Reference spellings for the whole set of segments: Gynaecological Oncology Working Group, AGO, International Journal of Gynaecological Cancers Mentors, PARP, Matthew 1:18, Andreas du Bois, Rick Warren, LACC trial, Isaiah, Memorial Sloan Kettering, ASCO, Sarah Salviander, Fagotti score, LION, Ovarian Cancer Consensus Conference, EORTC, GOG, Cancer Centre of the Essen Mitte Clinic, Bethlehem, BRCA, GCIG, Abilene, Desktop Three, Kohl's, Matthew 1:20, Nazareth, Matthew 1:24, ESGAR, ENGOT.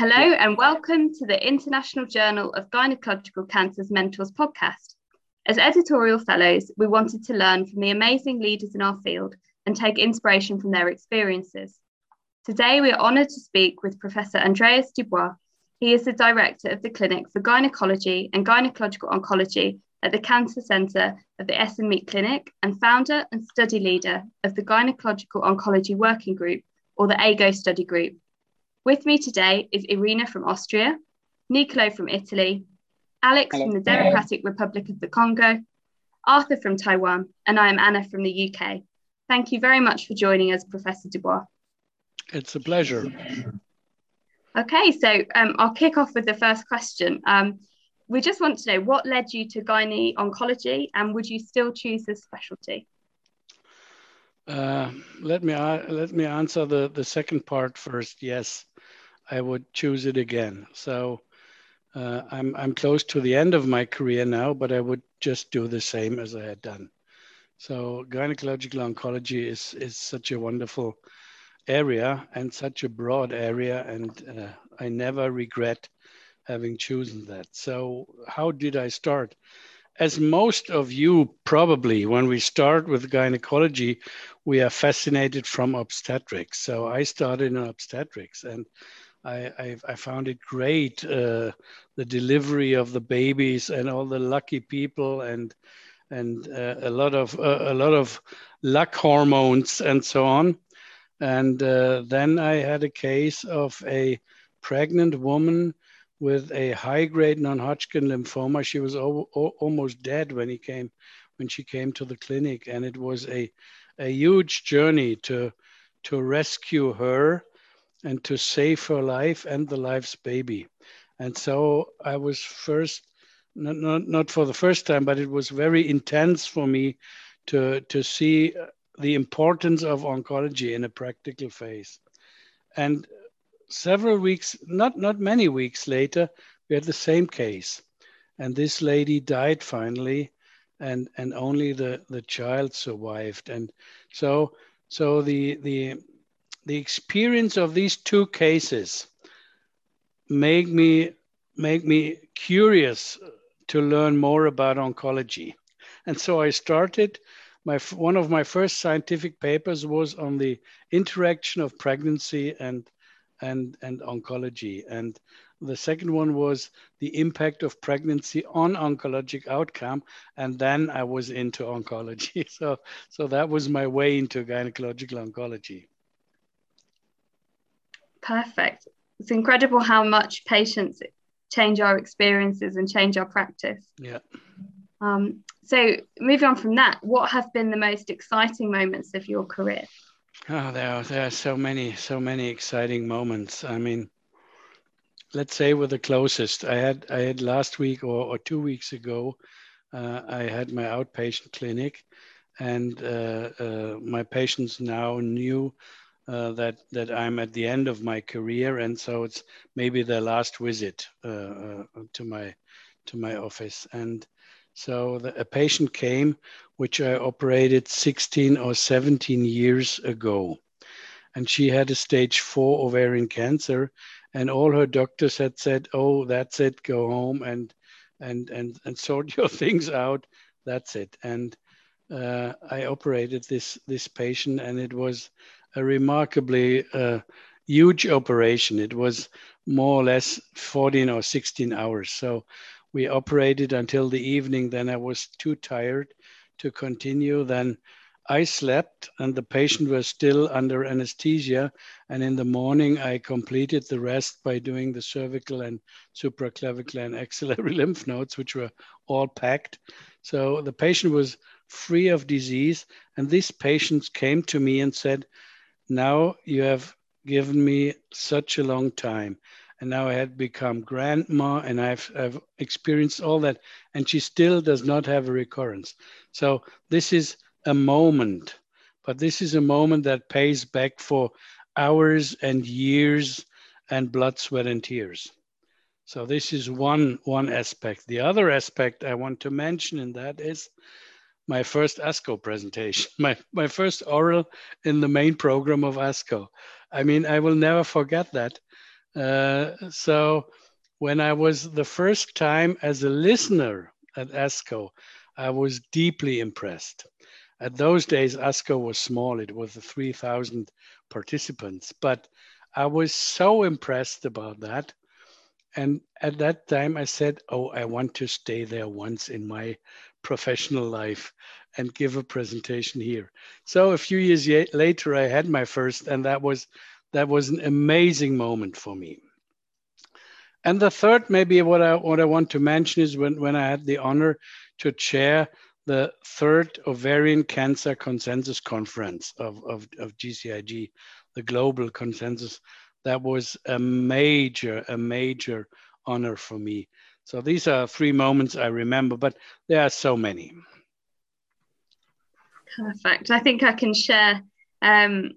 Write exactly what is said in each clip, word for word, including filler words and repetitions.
Hello and welcome to the International Journal of Gynaecological Cancers Mentors podcast. As editorial fellows, we wanted to learn from the amazing leaders in our field and take inspiration from their experiences. Today, we are honoured to speak with Professor Andreas du Bois. He is the director of the Clinic for Gynaecology and Gynaecological Oncology at the Cancer Centre of the Essen Mitte Clinic and founder and study leader of the Gynaecological Oncology Working Group, or the A G O study group. With me today is Irina from Austria, Nicolo from Italy, Alex Hello. from the Democratic Republic of the Congo, Arthur from Taiwan, and I am Anna from the U K. Thank you very much for joining us, Professor du Bois. It's a pleasure. Okay, so um, I'll kick off with the first question. Um, we just want to know what led you to gynae oncology and would you still choose this specialty? Uh, let me uh, let me answer the, the second part first. Yes, I would choose it again. So uh, I'm I'm close to the end of my career now, but I would just do the same as I had done. So gynecological oncology is is such a wonderful area and such a broad area, and uh, I never regret having chosen that. So how did I start? As most of you probably, when we start with gynecology, we are fascinated from obstetrics. So I started in obstetrics and I, I, I found it great, uh, the delivery of the babies and all the lucky people and and uh, a lot of uh, a lot of luck hormones and so on. And uh, then I had a case of a pregnant woman with a high-grade non-Hodgkin lymphoma. She was o- o- almost dead when he came, when she came to the clinic, and it was a, a huge journey to, to rescue her and to save her life and the life's baby. And so I was first, not not, not for the first time, but it was very intense for me to to see the importance of oncology in a practical phase. And several weeks, not, not many weeks later, we had the same case. And this lady died finally, and, and only the, the child survived. And so so the, the, the experience of these two cases made me, made me curious to learn more about oncology. And so I started, my, one of my first scientific papers was on the interaction of pregnancy and and and oncology. And the second one was the impact of pregnancy on oncologic outcome. And then I was into oncology. So, so that was my way into gynecological oncology. Perfect. It's incredible how much patients change our experiences and change our practice. Yeah. Um, so moving on from that, what have been the most exciting moments of your career? Oh, there are, there are so many, so many exciting moments. I mean, let's say with the closest. I had I had last week or, or two weeks ago, uh, I had my outpatient clinic, and uh, uh, my patients now knew uh, that, that I'm at the end of my career. And so it's maybe their last visit uh, uh, to my to my office. And so the, a patient came, which I operated sixteen or seventeen years ago. And she had a stage four ovarian cancer, and all her doctors had said, oh, that's it, go home and and and, and sort your things out, that's it. And uh, I operated this, this patient, and it was a remarkably uh, huge operation. It was more or less fourteen or sixteen hours. So we operated until the evening, then I was too tired to continue. Then I slept and the patient was still under anesthesia. And in the morning, I completed the rest by doing the cervical and supraclavicular and axillary lymph nodes, which were all packed. So the patient was free of disease. And these patients came to me and said, now you have given me such a long time. And now I had become grandma, and I've, I've experienced all that, and she still does not have a recurrence. So this is a moment, but this is a moment that pays back for hours and years and blood, sweat, and tears. So this is one, one aspect. The other aspect I want to mention in that is my first ASCO presentation, my, my first oral in the main program of ASCO. I mean, I will never forget that. Uh, so when I was the first time as a listener at ASCO, I was deeply impressed. At those days, ASCO was small. It was three thousand participants, but I was so impressed about that. And at that time I said, oh, I want to stay there once in my professional life and give a presentation here. So a few years later, I had my first, and that was, that was an amazing moment for me. And the third, maybe what I, what I want to mention is when, when I had the honor to chair the third Ovarian Cancer Consensus Conference of, of, of G C I G, the global consensus. That was a major, a major honor for me. So these are three moments I remember, but there are so many. Perfect. I think I can share um,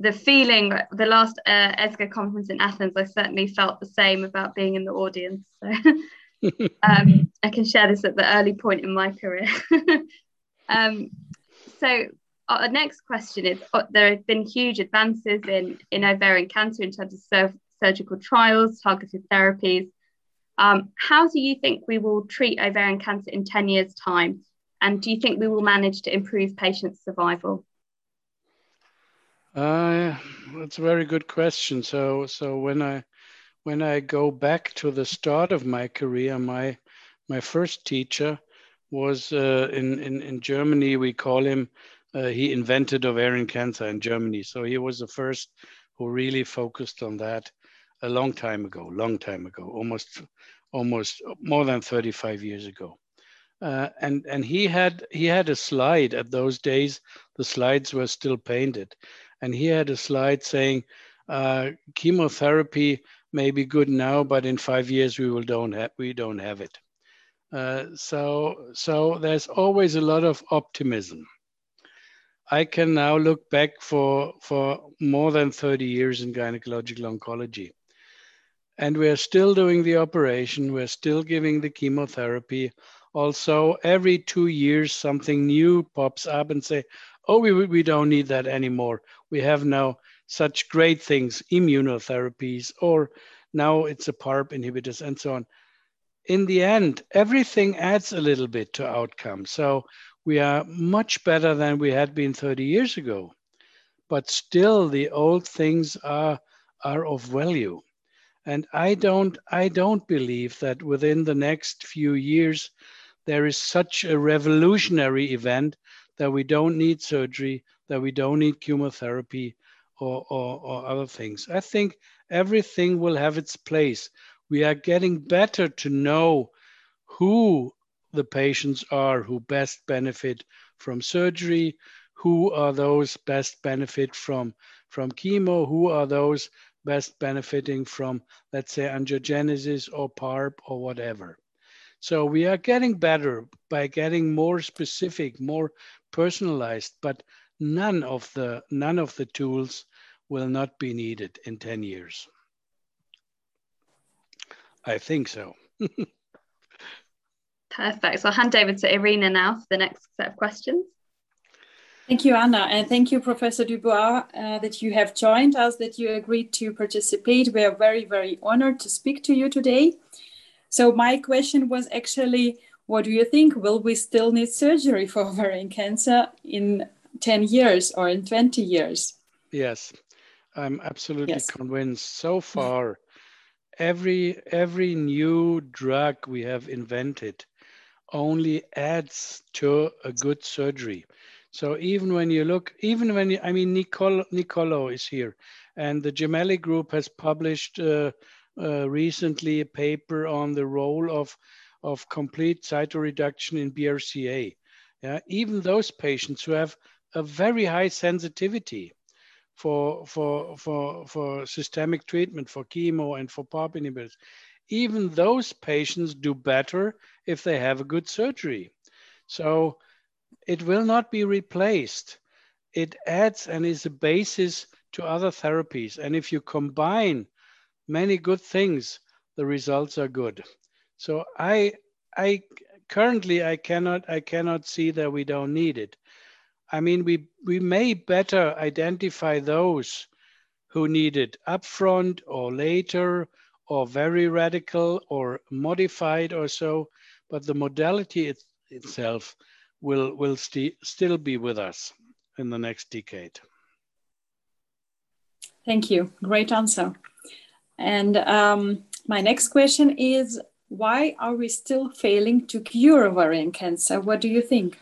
the feeling. The last uh, ESGAR conference in Athens, I certainly felt the same about being in the audience. So um, I can share this at the early point in my career. um, so. Our next question is, uh, there have been huge advances in, in ovarian cancer in terms of sur surgical trials, targeted therapies. Um, how do you think we will treat ovarian cancer in ten years' time? And do you think we will manage to improve patient survival? Uh, that's a very good question. So, so when, I, when I go back to the start of my career, my, my first teacher was uh, in, in, in Germany, we call him Uh, he invented ovarian cancer in Germany. So he was the first who really focused on that a long time ago, long time ago, almost almost more than thirty-five years ago. Uh, and and he had he had a slide at those days, the slides were still painted. And he had a slide saying, uh, chemotherapy may be good now, but in five years we will don't have we don't have it. Uh, so so there's always a lot of optimism. I can now look back for, for more than thirty years in gynecological oncology. And we're still doing the operation. We're still giving the chemotherapy. Also, every two years, something new pops up and say, oh, we, we don't need that anymore. We have now such great things, immunotherapies, or now it's a PARP inhibitors and so on. In the end, everything adds a little bit to outcome. So we are much better than we had been thirty years ago, but still the old things are, are of value. And I don't, I don't believe that within the next few years, there is such a revolutionary event that we don't need surgery, that we don't need chemotherapy or, or, or other things. I think everything will have its place. We are getting better to know who the patients are who best benefit from surgery, who are those best benefit from, from chemo, who are those best benefiting from, let's say, angiogenesis or PARP or whatever. So we are getting better by getting more specific, more personalized, but none of the, none of the tools will not be needed in ten years. I think so. Perfect. So I'll hand over to Irina now for the next set of questions. Thank you, Anna, and thank you, Professor Du Bois, uh, that you have joined us, that you agreed to participate. We are very, very honored to speak to you today. So my question was actually, what do you think? Will we still need surgery for ovarian cancer in ten years or in twenty years? Yes, I'm absolutely yes. convinced. So far, every, every new drug we have invented only adds to a good surgery. So even when you look, even when, you, I mean, Nicolo, Nicolo is here, and the Gemelli group has published uh, uh, recently a paper on the role of, of complete cytoreduction in B R C A. Yeah? Even those patients who have a very high sensitivity for, for, for, for systemic treatment, for chemo and for PARP inhibitors, even those patients do better if they have a good surgery. So it will not be replaced. It adds and is a basis to other therapies. And if you combine many good things, the results are good. So I, I currently, I cannot, I cannot see that we don't need it. I mean, we, we may better identify those who need it upfront or later or very radical or modified or so, but the modality it, itself will, will st- still be with us in the next decade. Thank you, great answer. And um, my next question is, why are we still failing to cure ovarian cancer? What do you think?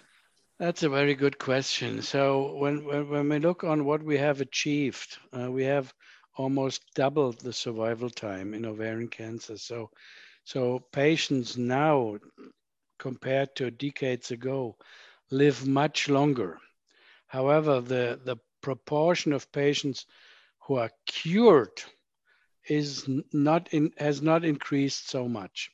That's a very good question. So when, when we look on what we have achieved, uh, we have almost doubled the survival time in ovarian cancer. So, so patients now, compared to decades ago, live much longer. However, the, the proportion of patients who are cured is not in, has not increased so much.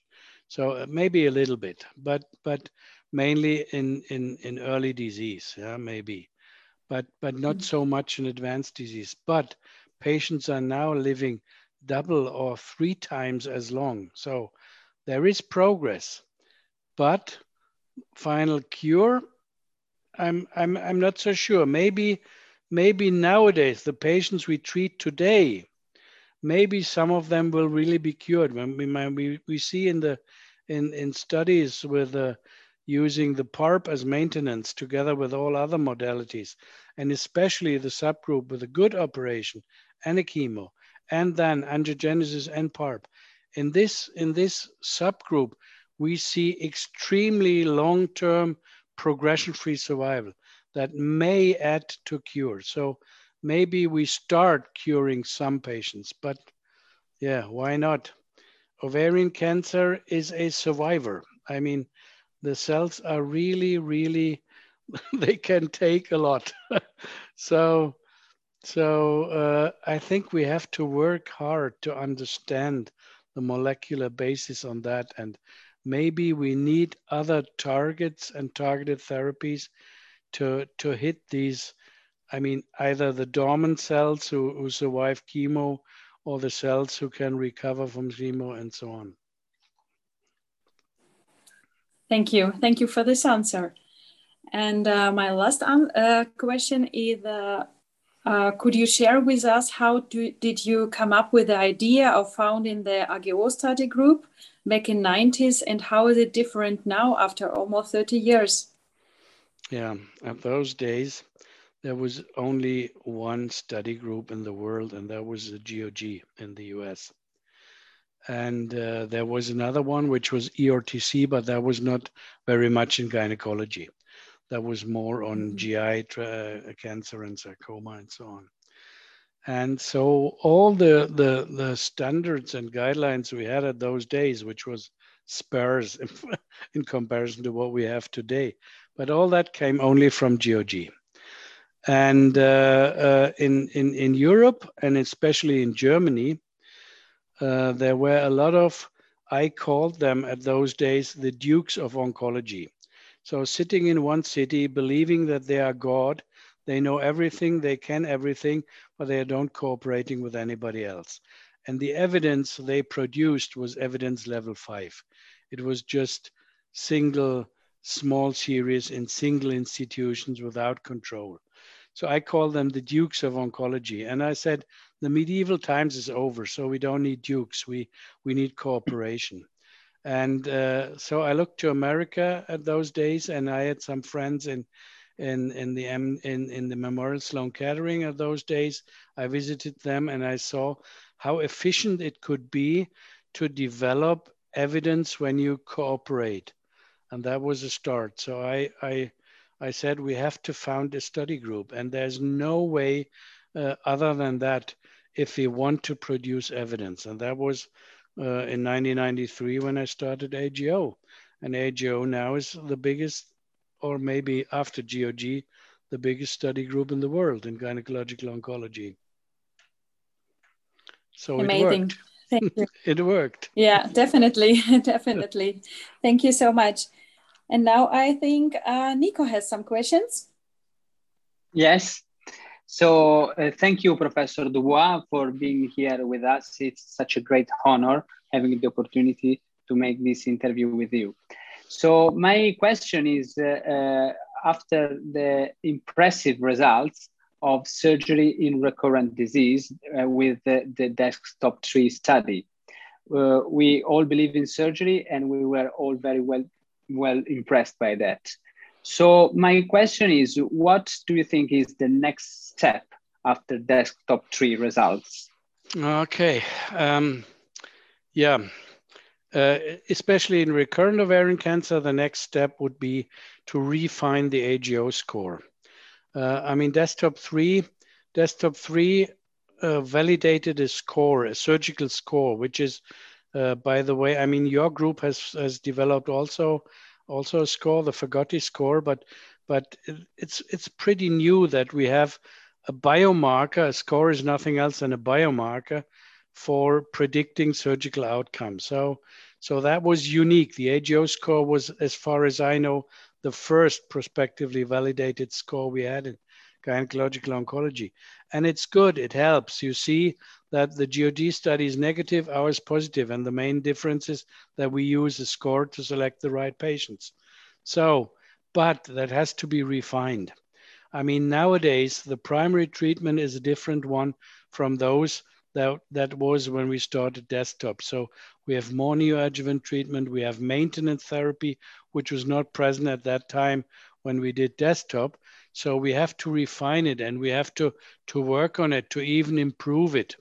So maybe a little bit, but, but mainly in, in, in early disease, yeah, maybe, but, but not so much in advanced disease. But patients are now living double or three times as long. So there is progress, but final cure, I'm, I'm, I'm not so sure. Maybe, maybe nowadays, the patients we treat today, maybe some of them will really be cured. When we, when we, we see in, the, in, in studies with uh, using the PARP as maintenance together with all other modalities, and especially the subgroup with a good operation and a chemo, and then angiogenesis and PARP. In this, in this subgroup, we see extremely long-term progression-free survival that may add to cure. So maybe we start curing some patients, but yeah, why not? Ovarian cancer is a survivor. I mean, the cells are really, really, they can take a lot. so so uh, I think we have to work hard to understand the molecular basis on that. And maybe we need other targets and targeted therapies to, to hit these, I mean, either the dormant cells who, who survive chemo or the cells who can recover from chemo and so on. Thank you. Thank you for this answer. And uh, my last uh, question is, uh, uh, could you share with us how do, did you come up with the idea of founding the A G O study group back in the nineties, and how is it different now after almost thirty years? Yeah, at those days, there was only one study group in the world, and that was the G O G in the U S. And uh, there was another one, which was E O R T C, but that was not very much in gynecology. That was more on G I uh, cancer and sarcoma and so on. And so all the, the, the standards and guidelines we had at those days, which was sparse in comparison to what we have today, but all that came only from G O G. And uh, uh, in, in, in Europe, and especially in Germany, Uh, there were a lot of, I called them at those days, the dukes of oncology. So sitting in one city, believing that they are God, they know everything, they can everything, but they don't cooperating with anybody else. And the evidence they produced was evidence level five. It was just single, small series in single institutions without control. So I call them the dukes of oncology. And I said, the medieval times is over, so we don't need dukes, we, we need cooperation. And uh, so I looked to America at those days, and I had some friends in, in, in, the, M, in, in the Memorial Sloan Kettering at those days. I visited them and I saw how efficient it could be to develop evidence when you cooperate. And that was a start. So I, I, I said, we have to found a study group, and there's no way Uh, other than that, if we want to produce evidence. And that was uh, in nineteen ninety-three when I started A G O. And A G O now is the biggest, or maybe after G O G, the biggest study group in the world in gynecological oncology. So amazing. It worked. Thank you. It worked. Yeah, definitely. definitely. Thank you so much. And now I think uh, Nico has some questions. Yes. So uh, thank you, Professor Du Bois, for being here with us. It's such a great honor having the opportunity to make this interview with you. So my question is, uh, uh, after the impressive results of surgery in recurrent disease uh, with the, the Desktop Three study. Uh, we all believe in surgery, and we were all very well, well impressed by that. So my question is, what do you think is the next step after Desktop Three results? Okay, um, yeah. Uh, especially in recurrent ovarian cancer, the next step would be to refine the A G O score. Uh, I mean, Desktop Three, Desktop Three uh, validated a score, a surgical score, which is, uh, by the way, I mean, your group has has developed also also a score, the Fagotti score, but but it's it's pretty new that we have a biomarker. A score is nothing else than a biomarker for predicting surgical outcomes. So, so that was unique. The A G O score was, as far as I know, the first prospectively validated score we had in gynecological oncology. And it's good, it helps. You see that the G O G study is negative, ours positive, and the main difference is that we use a score to select the right patients. So, but that has to be refined. I mean, nowadays, the primary treatment is a different one from those that, that was when we started Desktop. So we have more neoadjuvant treatment, we have maintenance therapy, which was not present at that time when we did Desktop. So we have to refine it, and we have to, to work on it to even improve it.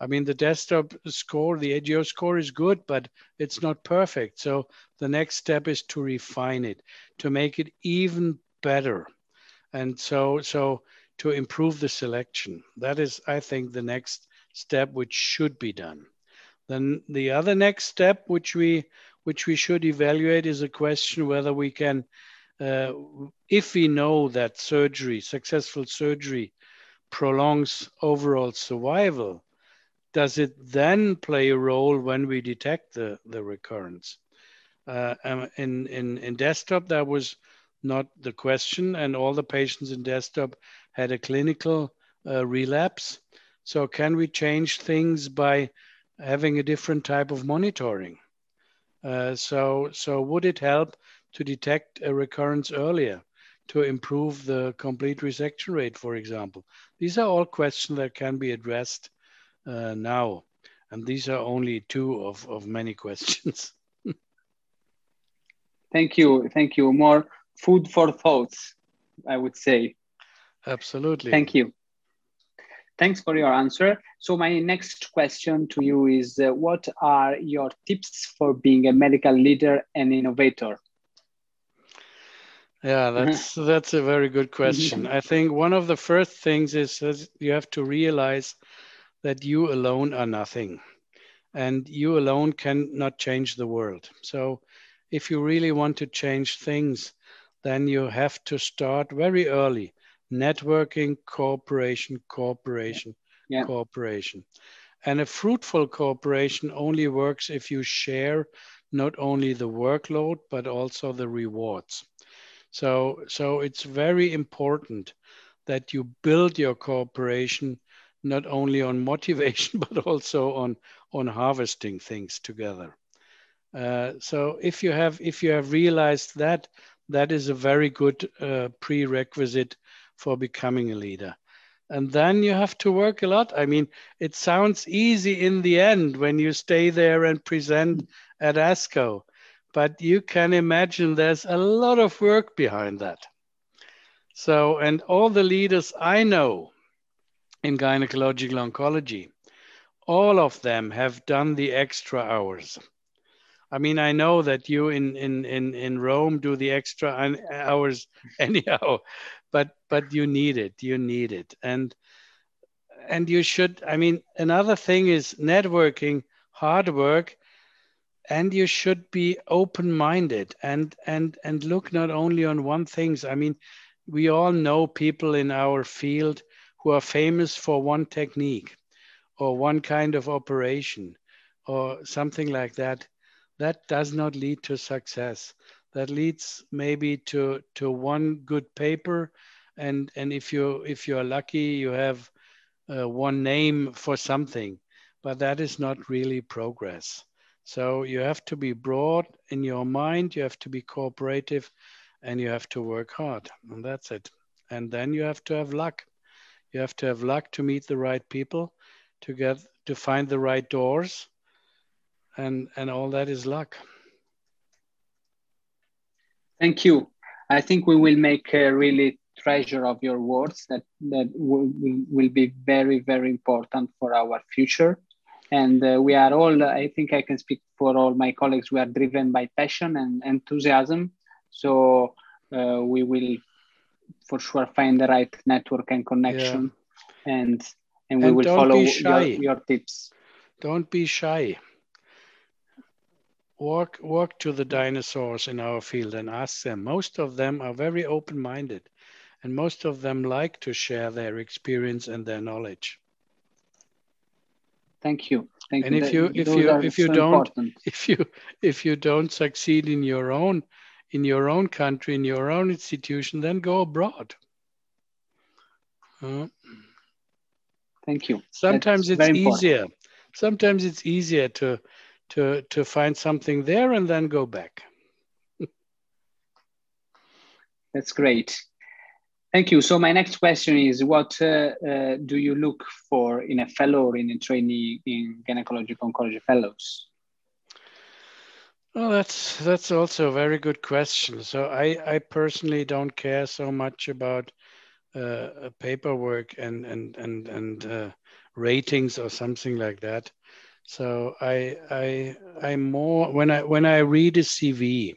I mean, the Desktop score, the A G O score is good, but it's not perfect. So the next step is to refine it, to make it even better. And so, so to improve the selection. That is, I think, the next step which should be done. Then the other next step which we which we should evaluate is a question whether we can, uh, if we know that surgery, successful surgery, prolongs overall survival, does it then play a role when we detect the, the recurrence? Uh, in, in, in Desktop, that was not the question, and all the patients in Desktop had a clinical uh, relapse. So can we change things by having a different type of monitoring? Uh, so, so would it help to detect a recurrence earlier, to improve the complete resection rate, for example? These are all questions that can be addressed uh, now. And these are only two of, of many questions. Thank you, thank you. More food for thoughts, I would say. Absolutely. Thank you. Thanks for your answer. So my next question to you is, uh, what are your tips for being a medical leader and innovator? Yeah, that's, that's a very good question. I think one of the first things is, is you have to realize that you alone are nothing, and you alone cannot change the world. So if you really want to change things, then you have to start very early. Networking, cooperation, cooperation, yeah. cooperation. And a fruitful cooperation only works if you share not only the workload, but also the rewards. So, so it's very important that you build your cooperation not only on motivation, but also on, on harvesting things together. Uh, so if you have, if you have realized that, that is a very good uh, prerequisite for becoming a leader. And then you have to work a lot. I mean, it sounds easy in the end when you stay there and present at ASCO, but you can imagine there's a lot of work behind that. So, and all the leaders I know in gynecological oncology, all of them have done the extra hours. I mean, I know that you in, in, in, in Rome do the extra hours anyhow, but but you need it, you need it. And, and you should, I mean, another thing is networking, hard work, and you should be open-minded and, and, and look not only on one thing. I mean, we all know people in our field who are famous for one technique or one kind of operation or something like that. That does not lead to success. That leads maybe to to one good paper, and and if you if you are lucky, you have uh, one name for something, but that is not really progress. So you have to be broad in your mind. You have to be cooperative, and you have to work hard, and that's it. And then you have to have luck. You have to have luck to meet the right people, to get to find the right doors, and and all that is luck. Thank you. I think we will make a really treasure of your words that that will, will be very, very important for our future. And uh, we are all, I think I can speak for all my colleagues, we are driven by passion and enthusiasm. So uh, we will for sure find the right network and connection, yeah. and and we and will follow your, your tips. Don't be shy. Walk, walk to the dinosaurs in our field and ask them. Most of them are very open-minded, and most of them like to share their experience and their knowledge. Thank you. Thank and you. And if you if you if you so don't important. if you if you don't succeed in your own in your own country, in your own institution, then go abroad. Uh, Thank you. Sometimes That's it's easier. Important. Sometimes it's easier to to to find something there and then go back. That's great. Thank you. So my next question is, what uh, uh, do you look for in a fellow or in a trainee in gynecologic oncology fellows? Well, that's that's also a very good question. So I, I personally don't care so much about uh, paperwork and and and and uh, ratings or something like that. So I I I'm more when I when I read a C V,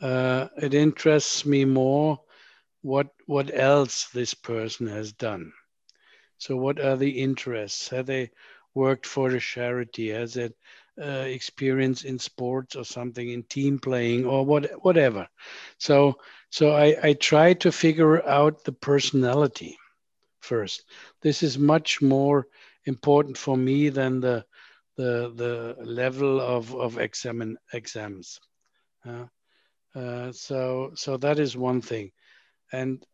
uh, it interests me more. What what else this person has done? So what are the interests? Have they worked for a charity? Has it uh, experience in sports or something, in team playing or what whatever? So so I, I try to figure out the personality first. This is much more important for me than the the the level of of examin exams. Uh, uh, so so that is one thing. And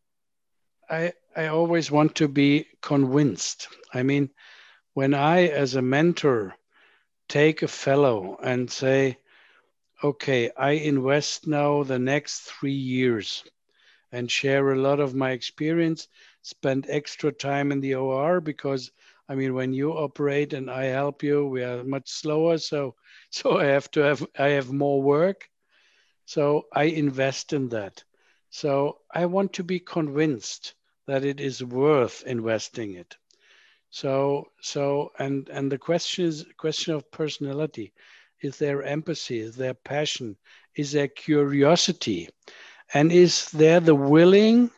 I, I always want to be convinced. I mean, when I, as a mentor, take a fellow and say, okay, I invest now the next three years and share a lot of my experience, spend extra time in the O R because, I mean, when you operate and I help you, we are much slower. So, so I have to have, I have more work. So I invest in that. So I want to be convinced that it is worth investing it. So so and and the question is question of personality. Is there empathy? Is there passion? Is there curiosity? And is there the willing,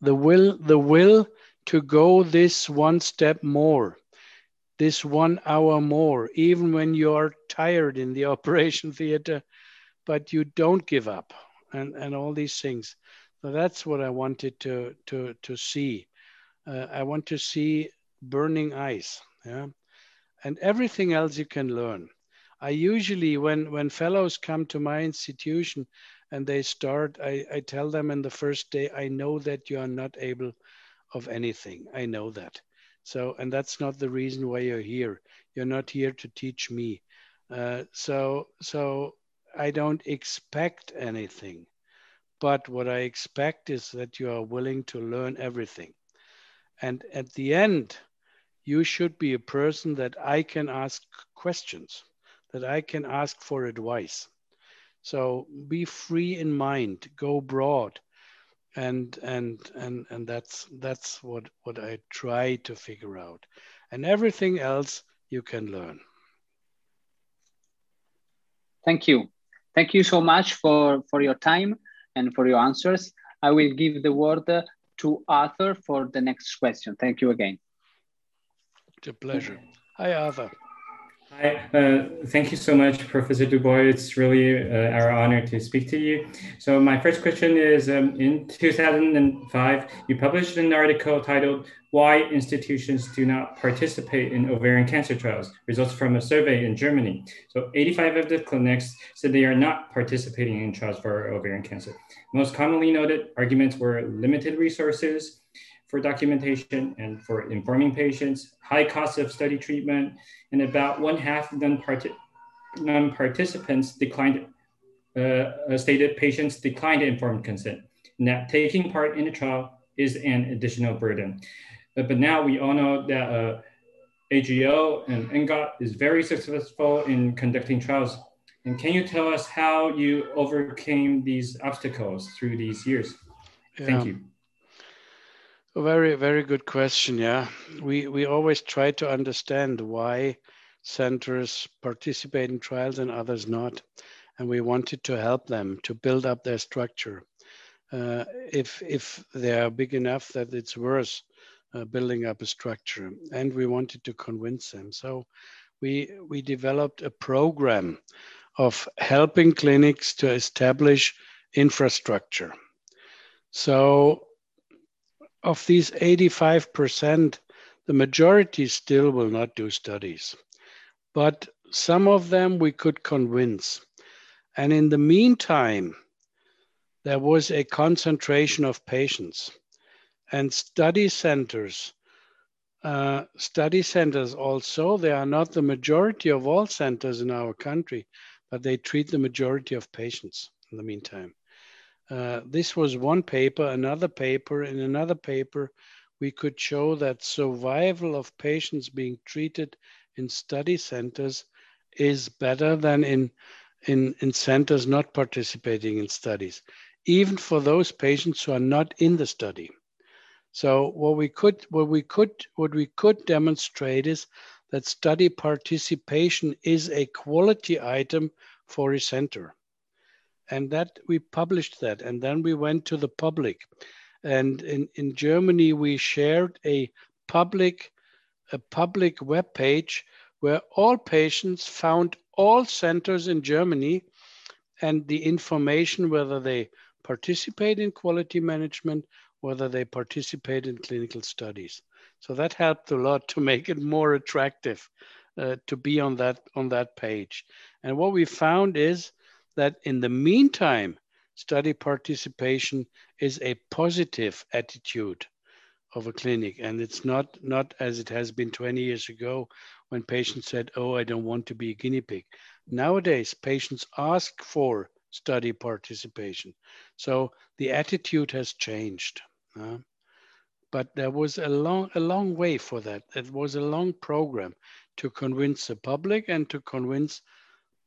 the will, the will to go this one step more, this one hour more, even when you are tired in the operation theater, but you don't give up. And, and all these things. So that's what I wanted to to to see. Uh, I want to see burning eyes, yeah, and everything else you can learn. I usually, when when fellows come to my institution and they start, I, I tell them in the first day, I know that you are not able of anything. I know that. So, and that's not the reason why you're here. You're not here to teach me. Uh, so so. I don't expect anything, but what I expect is that you are willing to learn everything. And at the end, you should be a person that I can ask questions, that I can ask for advice. So be free in mind, go broad. And and and and that's that's what, what I try to figure out. And everything else you can learn. Thank you. Thank you so much for, for your time and for your answers. I will give the word to Arthur for the next question. Thank you again. It's a pleasure. Hi, Arthur. Hi. Uh, thank you so much, Professor Du Bois. It's really uh, our honor to speak to you. So my first question is, um, in two thousand five, you published an article titled, Why Institutions Do Not Participate in Ovarian Cancer Trials, results from a survey in Germany. So eighty-five of the clinics said they are not participating in trials for ovarian cancer. Most commonly noted arguments were limited resources for documentation and for informing patients, high cost of study treatment, and about one half non-parti- non-participants declined, uh, stated patients declined informed consent, and that taking part in a trial is an additional burden. But now we all know that uh, A G O and ENGOT is very successful in conducting trials. And can you tell us how you overcame these obstacles through these years? Yeah. Thank you. A very, very good question. Yeah, we, we always try to understand why centers participate in trials and others not. And we wanted to help them to build up their structure. Uh, if, if they are big enough that it's worth uh, building up a structure. And we wanted to convince them. So we, we developed a program of helping clinics to establish infrastructure. So of these eighty-five percent, the majority still will not do studies. But some of them we could convince. And in the meantime, there was a concentration of patients and study centers. Uh, study centers also, they are not the majority of all centers in our country, but they treat the majority of patients in the meantime. Uh, this was one paper, another paper, in another paper, we could show that survival of patients being treated in study centers is better than in, in, in centers not participating in studies, even for those patients who are not in the study. So what we could, what we could, what we could demonstrate is that study participation is a quality item for a center. And that we published that, and then we went to the public. And in, in Germany, we shared a public, a public webpage where all patients found all centers in Germany and the information, whether they participate in quality management, whether they participate in clinical studies. So that helped a lot to make it more attractive uh, to be on that, on that page. And what we found is that in the meantime, study participation is a positive attitude of a clinic. And it's not, not as it has been twenty years ago when patients said, oh, I don't want to be a guinea pig. Nowadays, patients ask for study participation. So the attitude has changed. Uh, but there was a long, a long way for that. It was a long program to convince the public and to convince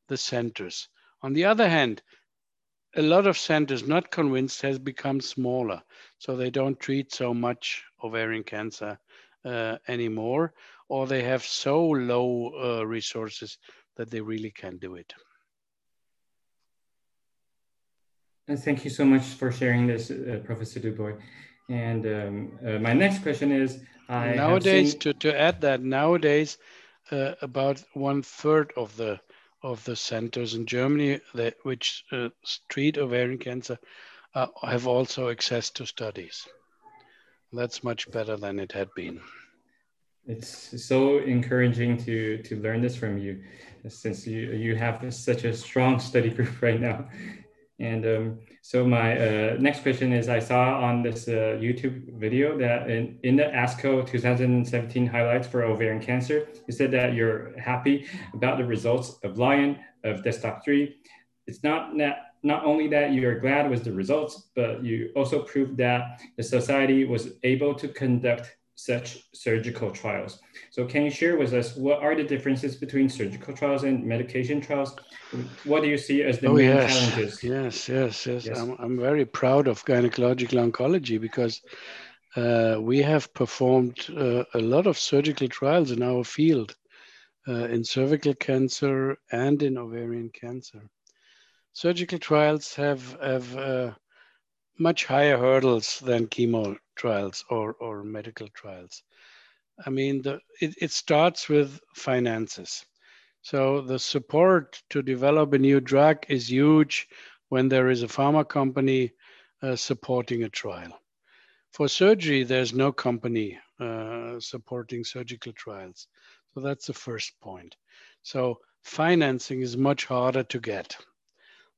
the centers. On the other hand, a lot of centers not convinced has become smaller. So they don't treat so much ovarian cancer uh, anymore, or they have so low uh, resources that they really can't do it. And thank you so much for sharing this, uh, Professor Du Bois. And um, uh, my next question is, I Nowadays, seen... to, to add that, nowadays, uh, about one third of the of the centers in Germany that which uh, treat ovarian cancer uh, have also access to studies. That's much better than it had been. It's so encouraging to, to learn this from you, since you, you have such a strong study group right now. And um, so my uh, next question is, I saw on this uh, YouTube video that in, in the ASCO two thousand seventeen highlights for ovarian cancer, you said that you're happy about the results of LION, of Desktop Three. It's not, not, not only that you're glad with the results, but you also proved that the society was able to conduct such surgical trials. So can you share with us, what are the differences between surgical trials and medication trials? What do you see as the oh, main yes. challenges? Yes, yes, yes. yes. I'm, I'm very proud of gynecological oncology because uh, we have performed uh, a lot of surgical trials in our field, uh, in cervical cancer and in ovarian cancer. Surgical trials have, have uh, much higher hurdles than chemo trials or, or medical trials. I mean, the, it, it starts with finances. So the support to develop a new drug is huge when there is a pharma company uh, supporting a trial. For surgery, there's no company uh, supporting surgical trials. So that's the first point. So financing is much harder to get.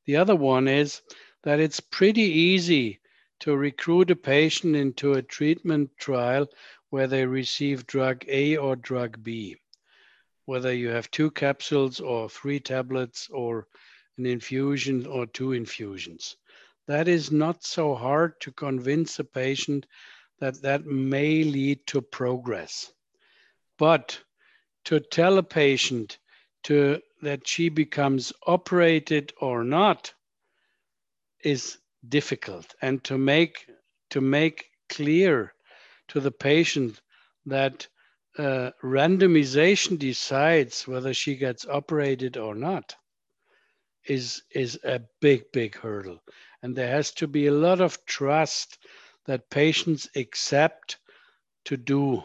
The other one is that it's pretty easy to recruit a patient into a treatment trial where they receive drug A or drug B, whether you have two capsules or three tablets or an infusion or two infusions. That is not so hard to convince a patient that that may lead to progress. But to tell a patient to, that she becomes operated or not is difficult. And to make, to make clear to the patient that uh, randomization decides whether she gets operated or not is, is a big, big hurdle. And there has to be a lot of trust that patients accept to do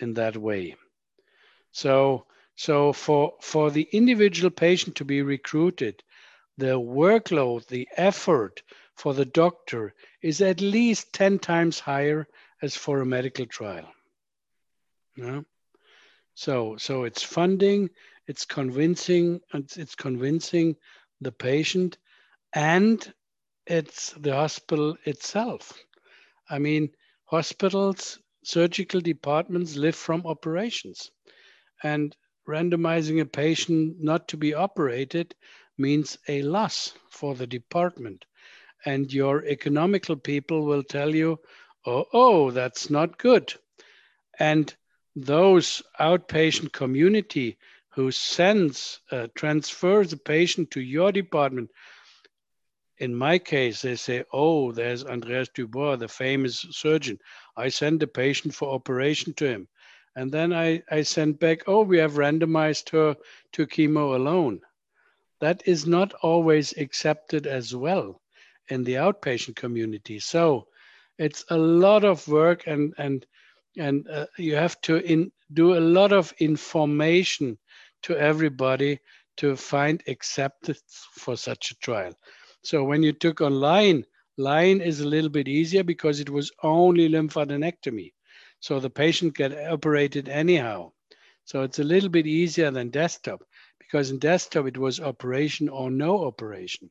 in that way. So, so for, for the individual patient to be recruited, the workload, the effort for the doctor is at least ten times higher as for a medical trial. Yeah. So, so it's funding, it's convincing, it's, it's convincing the patient, and it's the hospital itself. I mean, hospitals, surgical departments live from operations, and randomizing a patient not to be operated means a loss for the department. And your economical people will tell you, oh, oh, that's not good. And those outpatient community who sends, uh, transfers the patient to your department, in my case, they say, oh, there's Andreas du Bois, the famous surgeon. I send a patient for operation to him. And then I, I send back, oh, we have randomized her to chemo alone. That is not always accepted as well in the outpatient community. So it's a lot of work, and, and, and uh, you have to in, do a lot of information to everybody to find acceptance for such a trial. So when you took on LION, LION is a little bit easier because it was only lymphadenectomy. So the patient got operated anyhow. So it's a little bit easier than desktop, because in desktop it was operation or no operation.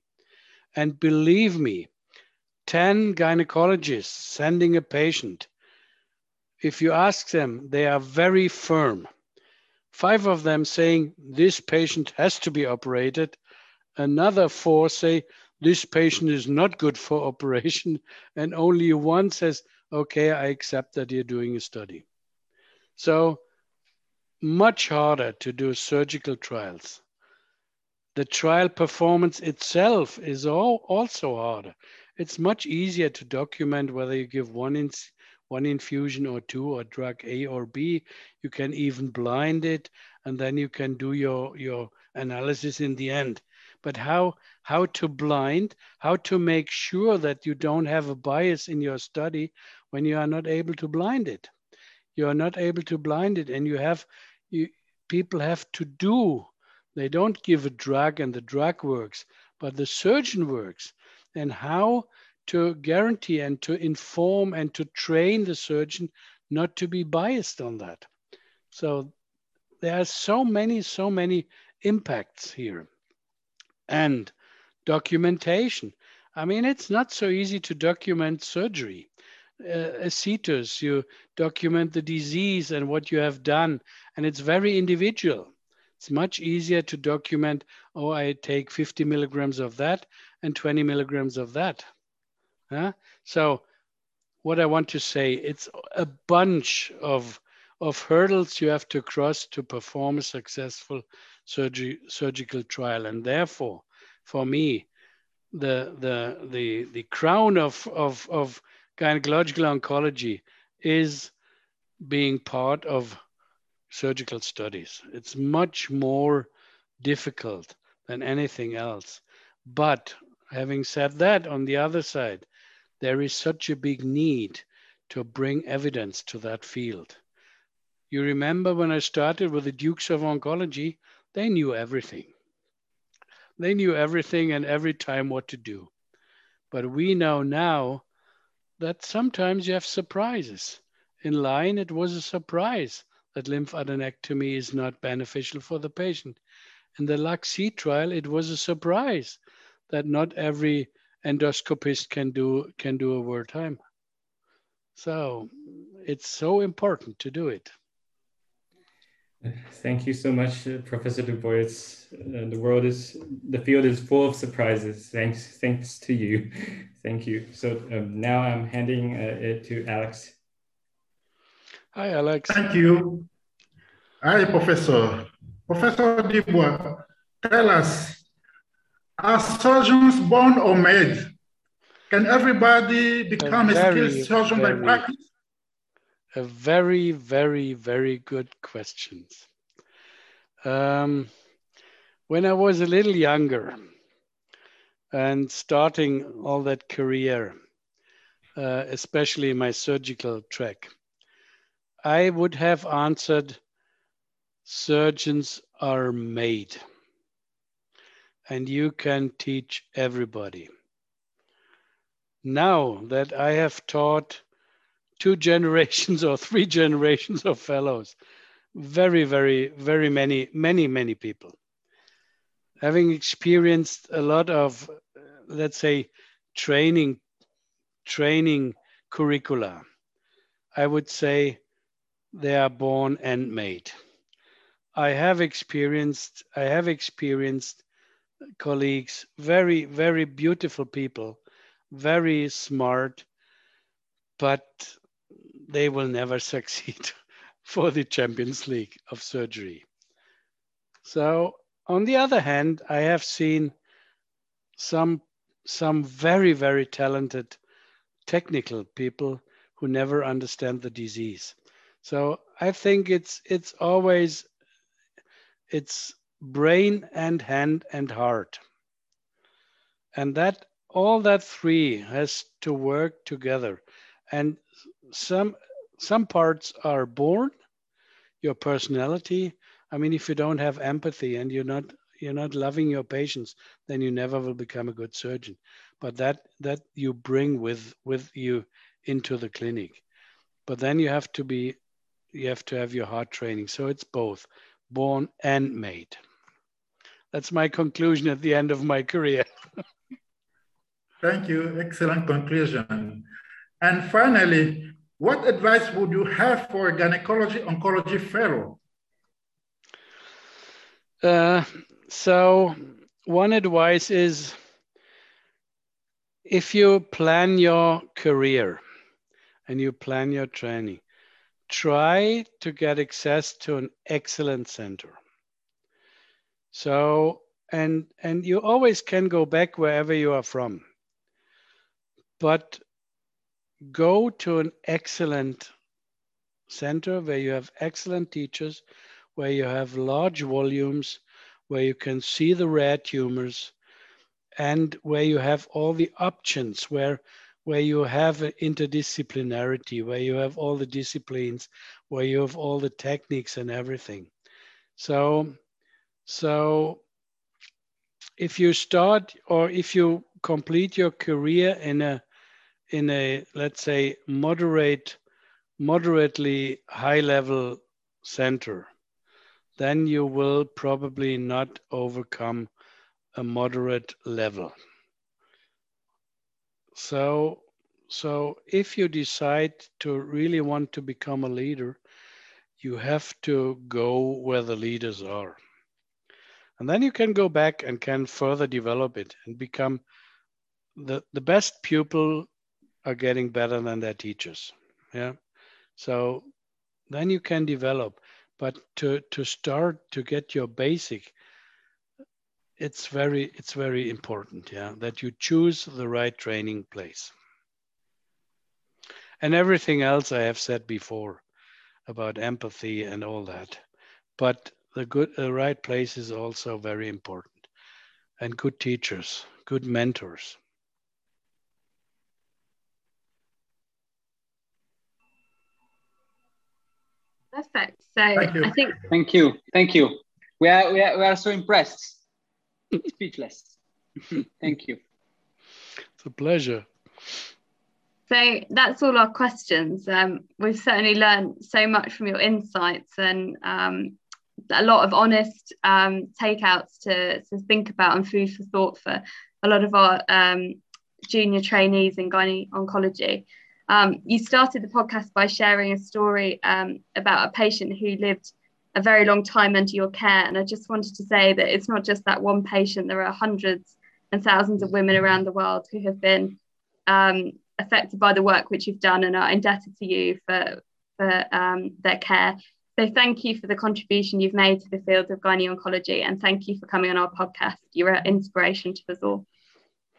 And believe me, ten gynecologists sending a patient, if you ask them, they are very firm. Five of them saying, this patient has to be operated. Another four say, this patient is not good for operation, and only one says, okay, I accept that you're doing a study. So much harder to do surgical trials. The trial performance itself is all, also harder. It's much easier to document whether you give one, in, one infusion or two, or drug A or B. You can even blind it, and then you can do your, your analysis in the end. But how, how to blind, how to make sure that you don't have a bias in your study when you are not able to blind it. You are not able to blind it, and you have, you, people have to do. They don't give a drug and the drug works, but the surgeon works. And how to guarantee and to inform and to train the surgeon not to be biased on that. So there are so many, so many impacts here. And documentation. I mean, it's not so easy to document surgery. Uh, C T U S, you document the disease and what you have done, and it's very individual. It's much easier to document, oh, I take fifty milligrams of that and twenty milligrams of that. Huh? So what I want to say, it's a bunch of, of hurdles you have to cross to perform a successful Surgery, surgical trial. And therefore, for me, the, the, the, the crown of, of, of gynecological oncology is being part of surgical studies. It's much more difficult than anything else. But having said that, on the other side, there is such a big need to bring evidence to that field. You remember when I started with the Dukes of Oncology, they knew everything. They knew everything and every time what to do. But we know now that sometimes you have surprises. In LION, it was a surprise that lymphadenectomy is not beneficial for the patient. In the LACC trial, it was a surprise that not every endoscopist can do, can do a wartime. So it's so important to do it. Thank you so much, uh, Professor du Bois. Uh, the world is, the field is full of surprises. Thanks, thanks to you. Thank you. So um, now I'm handing uh, it to Alex Hi, Alex. Thank you. Hi, Professor. Professor Du Bois, tell us, are surgeons born or made? Can everybody become a, very, a skilled surgeon very, by practice? A very, very, very good question. Um, when I was a little younger and starting all that career, uh, especially my surgical track, I would have answered, surgeons are made, and you can teach everybody. Now that I have taught two generations or three generations of fellows, very, very, very many, many, many people, having experienced a lot of, let's say, training, training curricula, I would say they are born and made. I have experienced, I have experienced colleagues, very, very beautiful people, very smart, but they will never succeed for the Champions League of surgery. So on the other hand, I have seen some, some very, very talented technical people who never understand the disease. So I think it's, it's always, it's brain and hand and heart. And that all that three has to work together. And some, some parts are born, your personality. I mean, if you don't have empathy and you're not, you're not loving your patients, then you never will become a good surgeon. But that, that you bring with, with you into the clinic. But then you have to be, you have to have your heart training. So it's both born and made. That's my conclusion at the end of my career. Thank you, excellent conclusion. And finally, what advice would you have for a gynecology oncology fellow? Uh, so one advice is, if you plan your career and you plan your training, try to get access to an excellent center. So, and, and you always can go back wherever you are from. But go to an excellent center where you have excellent teachers, where you have large volumes, where you can see the rare tumors, and where you have all the options, where, where you have interdisciplinarity, where you have all the disciplines, where you have all the techniques and everything. So, so if you start or if you complete your career in a in a, let's say, moderate, moderately high-level center, then you will probably not overcome a moderate level. So, so if you decide to really want to become a leader, you have to go where the leaders are. And then you can go back and can further develop it and become the, the best pupil are getting better than their teachers, yeah? So then you can develop, but to, to start to get your basic, it's very, it's very important, yeah? That you choose the right training place. And everything else I have said before about empathy and all that, but the good, the right place is also very important, and good teachers, good mentors. Perfect. So I think thank you, thank you. We are we are we are so impressed, speechless. Thank you. It's a pleasure. So that's all our questions. Um, we've certainly learned so much from your insights and um, a lot of honest um, takeouts to to think about and food for thought for a lot of our um, junior trainees in gynae oncology. Um, you started the podcast by sharing a story um, about a patient who lived a very long time under your care. And I just wanted to say that it's not just that one patient. There are hundreds and thousands of women around the world who have been um, affected by the work which you've done and are indebted to you for, for um, their care. So thank you for the contribution you've made to the field of gynaecology, and thank you for coming on our podcast. You're an inspiration to us all.